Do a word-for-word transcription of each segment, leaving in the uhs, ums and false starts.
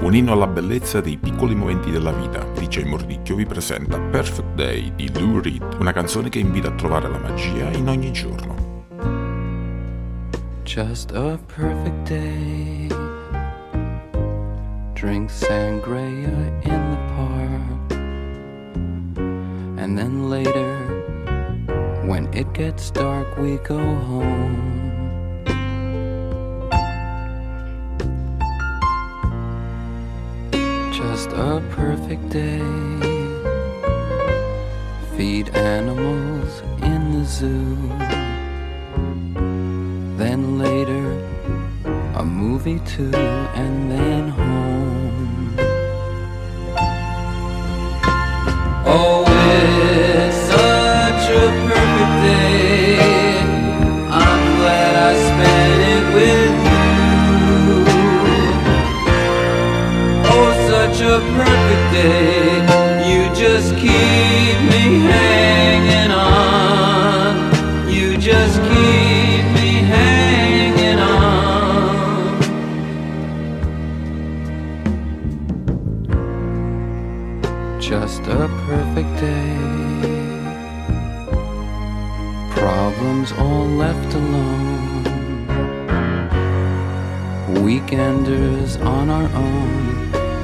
Un inno alla bellezza dei piccoli momenti della vita, Dice Mordicchio vi presenta Perfect Day di Lou Reed, una canzone che invita a trovare la magia in ogni giorno. Just a perfect day. Drink sangria in the park. And then later, when it gets dark, we go home. Just a perfect day. Feed animals in the zoo. Then later, a movie too, and then home. Oh, it's such a perfect day. I'm glad I spent it with you. Oh, such a perfect day. You just keep me hanging on. You just keep me hanging on. Just a perfect day. Problems all left alone. Weekenders on our own.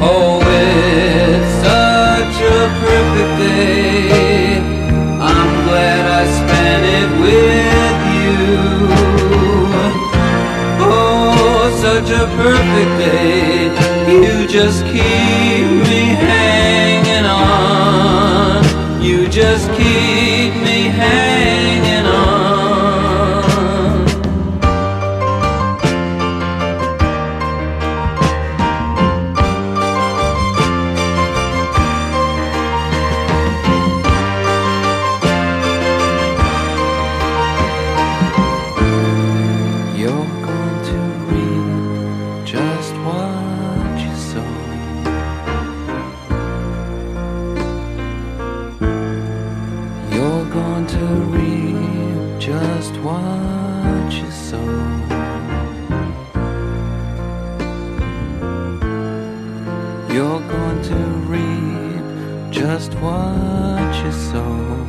Oh, it's such a perfect day. I'm glad I spent it with you. Oh, such a perfect day. You just keep me hanging on. You just keep me hanging on. You're going to read just what you saw. You're going to read just what you saw.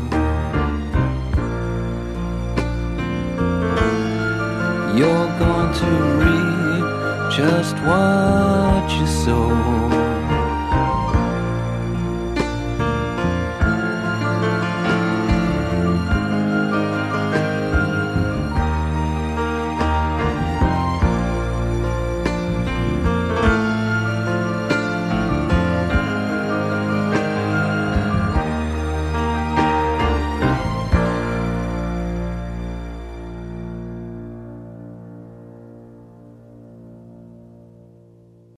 You're going to read just what you saw. You're going to read just what you sow.